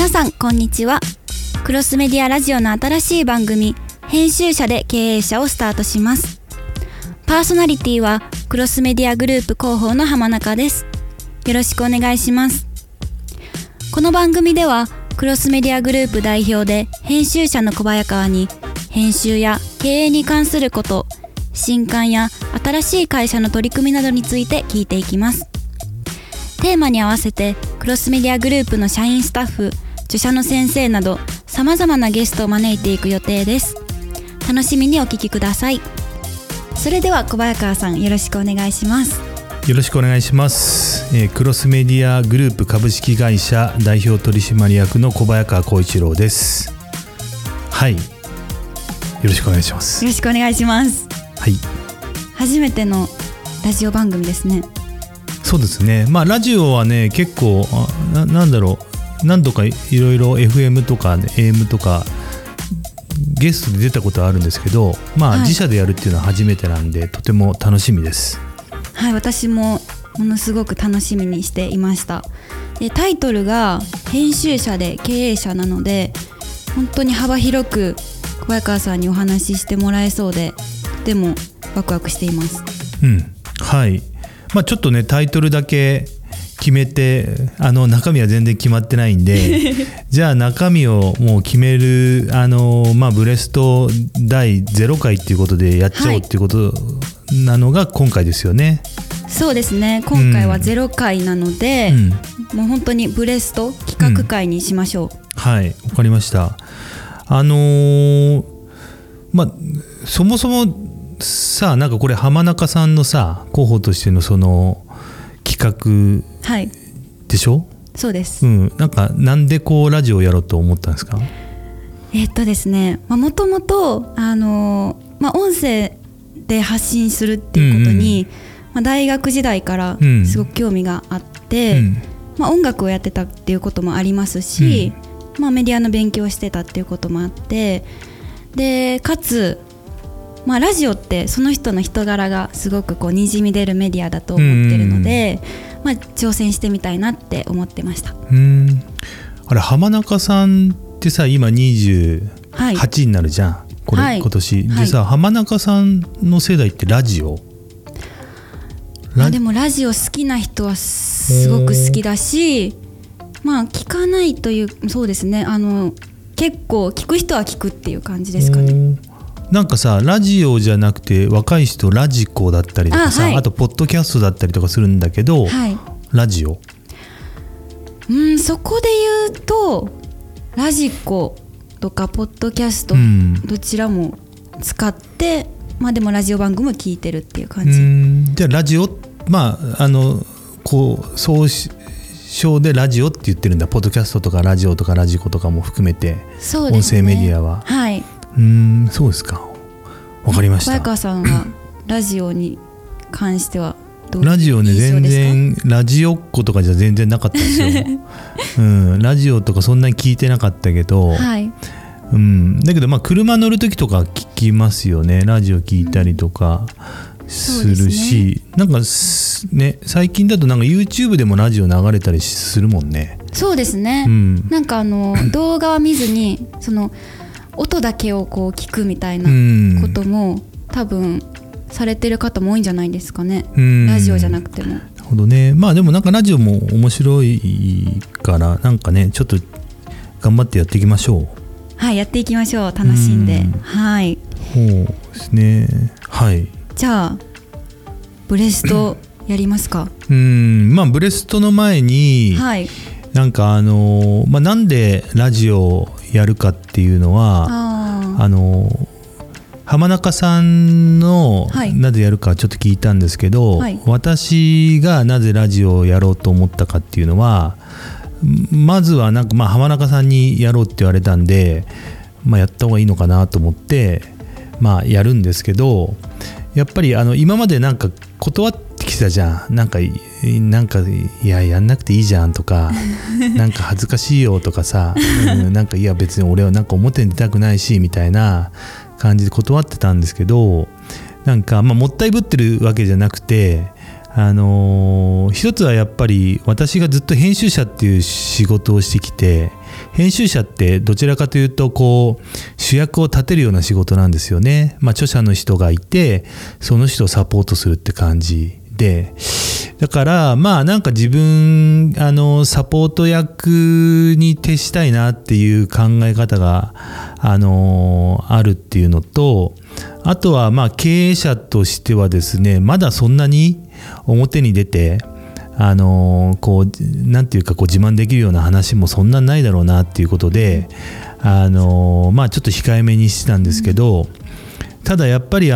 皆さんこんにちは。クロスメディアラジオの新しい番組、編集者で経営者をスタートします。パーソナリティはクロスメディアグループ広報の浜中です。よろしくお願いします。この番組ではクロスメディアグループ代表で編集者の小早川に編集や経営に関すること、新刊や新しい会社の取り組みなどについて聞いていきます。テーマに合わせてクロスメディアグループの社員スタッフ、著者の先生などさまざまなゲストを招いていく予定です。楽しみにお聞きください。それでは小早川さん、よろしくお願いします。よろしくお願いします。クロスメディアグループ株式会社代表取締役の小早川浩一郎です。はい、よろしくお願いします。よろしくお願いします。はい、初めてのラジオ番組ですね。そうですね、まあ、ラジオはね、結構何度かいろいろ FM とか、ね、AM とかゲストで出たことはあるんですけど、まあ、自社でやるっていうのは初めてなんで、とても楽しみです。はい、私もものすごく楽しみにしていました。で、タイトルが編集者で経営者なので、本当に幅広く小早川さんにお話ししてもらえそうで、とてもワクワクしています。うん、はい、まあ、ちょっとね、タイトルだけ決めて、中身は全然決まってないんでじゃあ中身をもう決める、まあ、ブレスト第0回っていうことでやっちゃおうっていうことなのが今回ですよね。はい、そうですね、今回は0回なので、うん、もう本当にブレスト企画会にしましょう。うん、はい、わかりました。まあ、そもそもさ、なんかこれ浜中さんのさ、広報としてのその企画、はい、でしょ。そうです。うん、なんでこうラジオをやろうと思ったんですか。ですね、もともと音声で発信するっていうことに、うんうん、まあ、大学時代からすごく興味があって、うん、まあ、音楽をやってたっていうこともありますし、うん、まあ、メディアの勉強をしてたっていうこともあって、でかつ、まあ、ラジオってその人の人柄がすごくこうにじみ出るメディアだと思ってるので、まあ、挑戦してみたいなって思ってました。うん、あれ浜中さんってさ、今28になるじゃん、はい、これ、はい、今年でさ、はい、浜中さんの世代ってラジオ、でもラジオ好きな人はすごく好きだし、まあ、聞かないという、そうですね、結構聞く人は聞くっていう感じですかね。なんかさ、ラジオじゃなくて若い人ラジコだったりとかさ、はい、あとポッドキャストだったりとかするんだけど、はい、ラジオ、うん、そこで言うとラジコとかポッドキャスト、うん、どちらも使って、まあ、でもラジオ番組も聞いてるっていう感じ。うん、じゃあラジオ、まあ、こうそうし称でラジオって言ってるんだ。ポッドキャストとかラジオとかラジコとかも含めて、そうですね、音声メディアは、はい、そうですか、わかりました。小早川さんはラジオに関してはどういう印象ですか？ラジオね、全然ラジオっ子とかじゃ全然なかったですよ、うん、ラジオとかそんなに聞いてなかったけど、はい、うん、だけど、まあ、車乗る時とか聞きますよね。ラジオ聞いたりとか、うん、するし、ね、なんかね、最近だとなんか YouTube でもラジオ流れたりするもんね。そうですね、うん、なんか動画は見ずにその音だけをこう聞くみたいなことも多分されてる方も多いんじゃないですかね。ラジオじゃなくても。なるほどね。まあでもなんかラジオも面白いからなんかね、ちょっと頑張ってやっていきましょう。はい、やっていきましょう。楽しんで。はい。そうですね。はい。じゃあブレストやりますか。まあ、ブレストの前に、はい、なんかまあ、なんでラジオをやるかっていうのは、浜中さんのなぜやるかちょっと聞いたんですけど、はい、私がなぜラジオをやろうと思ったかっていうのは、まずはなんか、まあ、浜中さんにやろうって言われたんで、まあ、やった方がいいのかなと思って、まあ、やるんですけど、やっぱり今までなんか断ってきたじゃん。なんかいや、やんなくていいじゃんとかなんか恥ずかしいよとかさ、うん、なんかいや別に俺はなんか表に出たくないしみたいな感じで断ってたんですけど、なんか、まあ、もったいぶってるわけじゃなくて、一つはやっぱり私がずっと編集者っていう仕事をしてきて、編集者ってどちらかというとこう主役を立てるような仕事なんですよね。著者の人がいてその人をサポートするって感じで、だからなんか自分サポート役に徹したいなっていう考え方があるっていうのと、あとは経営者としてはですね、まだそんなに表に出てなんていうかこう自慢できるような話もそんなないだろうなっていうことでちょっと控えめにしてたんですけど、ただやっぱり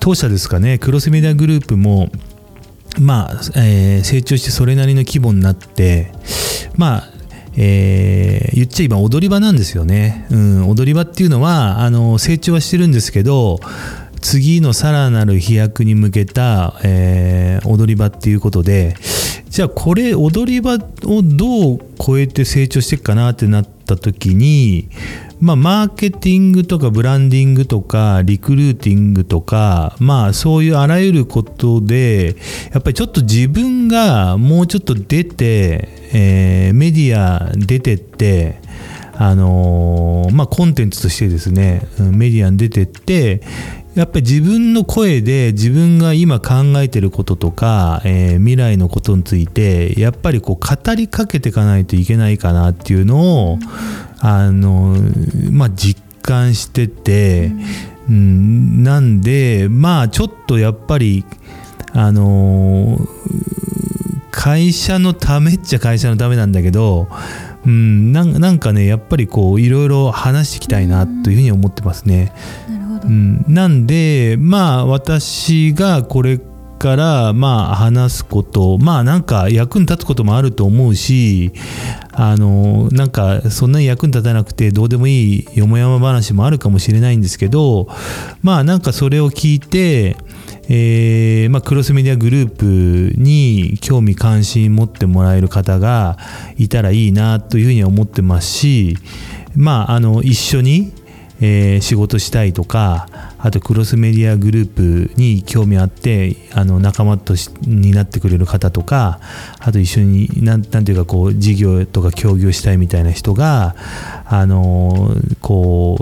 当社ですかね、クロスメディアグループも成長してそれなりの規模になって言っちゃえば踊り場なんですよね。踊り場っていうのは成長はしてるんですけど、次のさらなる飛躍に向けた、踊り場っていうことで、じゃあこれ踊り場をどう超えて成長していくかなってなった時に、マーケティングとかブランディングとかリクルーティングとかそういうあらゆることでやっぱりちょっと自分がもうちょっと出て、メディア出てってコンテンツとしてですねメディアに出てってやっぱり自分の声で自分が今考えてることとか、未来のことについてやっぱりこう語りかけていかないといけないかなっていうのを実感してて、なんでちょっとやっぱり会社のためっちゃ会社のためなんだけど、なんかねやっぱりこういろいろ話していきたいなというふうに思ってますね。なんで私がこれから話すことなんか役に立つこともあると思うし、なんかそんなに役に立たなくてどうでもいいよもやま話もあるかもしれないんですけど、なんかそれを聞いてクロスメディアグループに興味関心持ってもらえる方がいたらいいなというふうには思ってますし、一緒に仕事したいとか、あとクロスメディアグループに興味あって仲間とになってくれる方とか、あと一緒になんていうかこう事業とか協業したいみたいな人がこ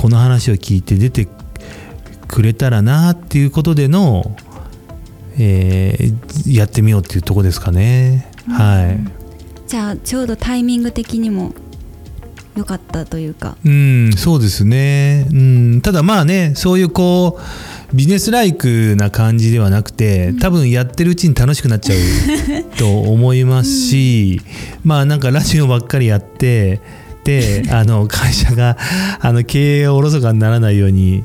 の話を聞いて出てくれたらなっていうことでの、やってみようっていうとこですかね。はい。じゃあちょうどタイミング的にも良かったというか、そうですね、ただそういうこうビジネスライクな感じではなくて、多分やってるうちに楽しくなっちゃうと思いますし、なんかラジオばっかりやってで会社が経営をおろそかにならないように、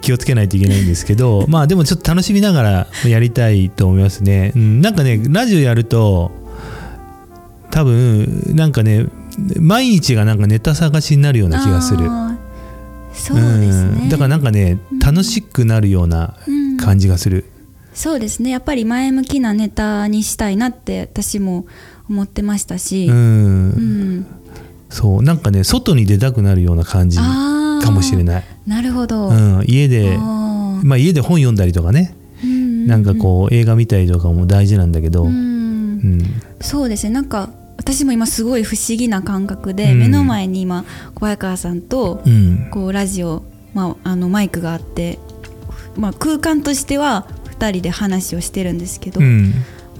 気をつけないといけないんですけどでもちょっと楽しみながらやりたいと思いますね。なんかねラジオやると多分なんかね毎日がなんかネタ探しになるような気がする。そうですね、だからなんかね楽しくなるような感じがする。そうですね、やっぱり前向きなネタにしたいなって私も思ってましたし、そうなんかね外に出たくなるような感じかもしれない。なるほど、家で家で本読んだりとかね、なんかこう映画見たりとかも大事なんだけど、そうですね、なんか私も今すごい不思議な感覚で、目の前に今小早川さんとこうラジオ、マイクがあって、空間としては2人で話をしてるんですけど、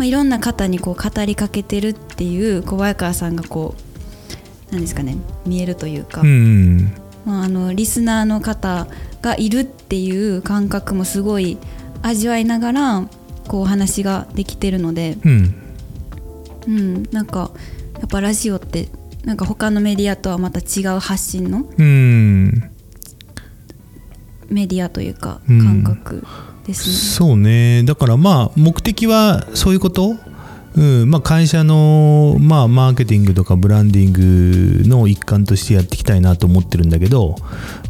いろんな方にこう語りかけてるっていう小早川さんがこうなんですかね見えるというか、リスナーの方がいるっていう感覚もすごい味わいながらこう話ができてるので、なんかやっぱラジオってなんか他のメディアとはまた違う発信のメディアというか感覚ですね。そうね、だから目的はそういうこと、会社の、マーケティングとかブランディングの一環としてやっていきたいなと思ってるんだけど、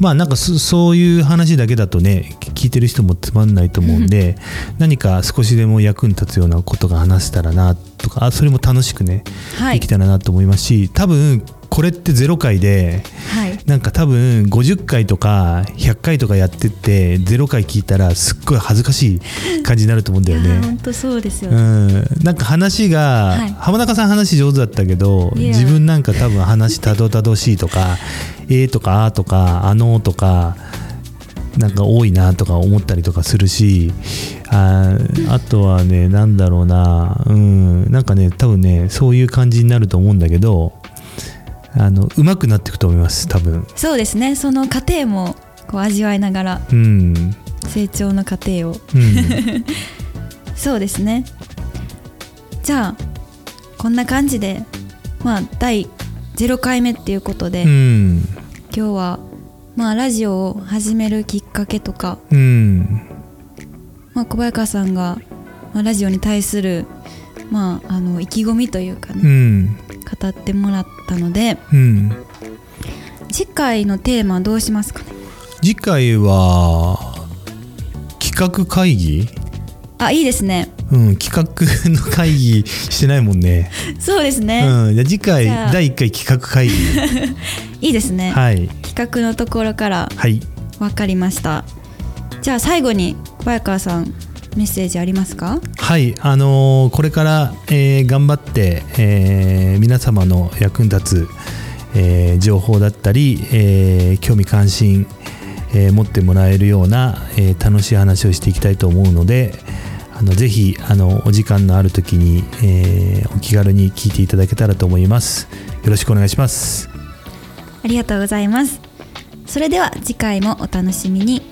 なんかそういう話だけだとね聞いてる人もつまんないと思うんで何か少しでも役に立つようなことが話せたらなとか、それも楽しくね、できたらなと思いますし、多分これって0回で、なんか多分50回とか100回とかやってって0回聞いたらすっごい恥ずかしい感じになると思うんだよね。本当そうですよね、うん、なんか話が、はい、浜中さん話上手だったけど自分なんか多分話たどたどしいとかとかあとかとかなんか多いなとか思ったりとかするし、あとはねなんだろうな、うん、なんかね多分ねそういう感じになると思うんだけど、上手くなっていくと思います多分。そうですね、その過程もこう味わいながら、うん、成長の過程を、うん、そうですね。じゃあこんな感じで、まあ、第0回目っていうことで、うん、今日はまあ、ラジオを始めるきっかけとか、うんまあ、小早川さんが、まあ、ラジオに対する、まあ、意気込みというかね、うん、語ってもらったので、うん、次回のテーマはどうしますかね。次回は企画会議。あ、いいですね、うん、企画の会議してないもんねそうですね、うん、じゃあ次回第1回企画会議いいですね、はい、企画のところから分かりました、はい、じゃあ最後に小早川さんメッセージありますか。はい、これから、頑張って、皆様の役に立つ、情報だったり、興味関心、持ってもらえるような、楽しい話をしていきたいと思うのでぜひお時間のある時に、お気軽に聞いていただけたらと思います。よろしくお願いします。ありがとうございます。それでは次回もお楽しみに。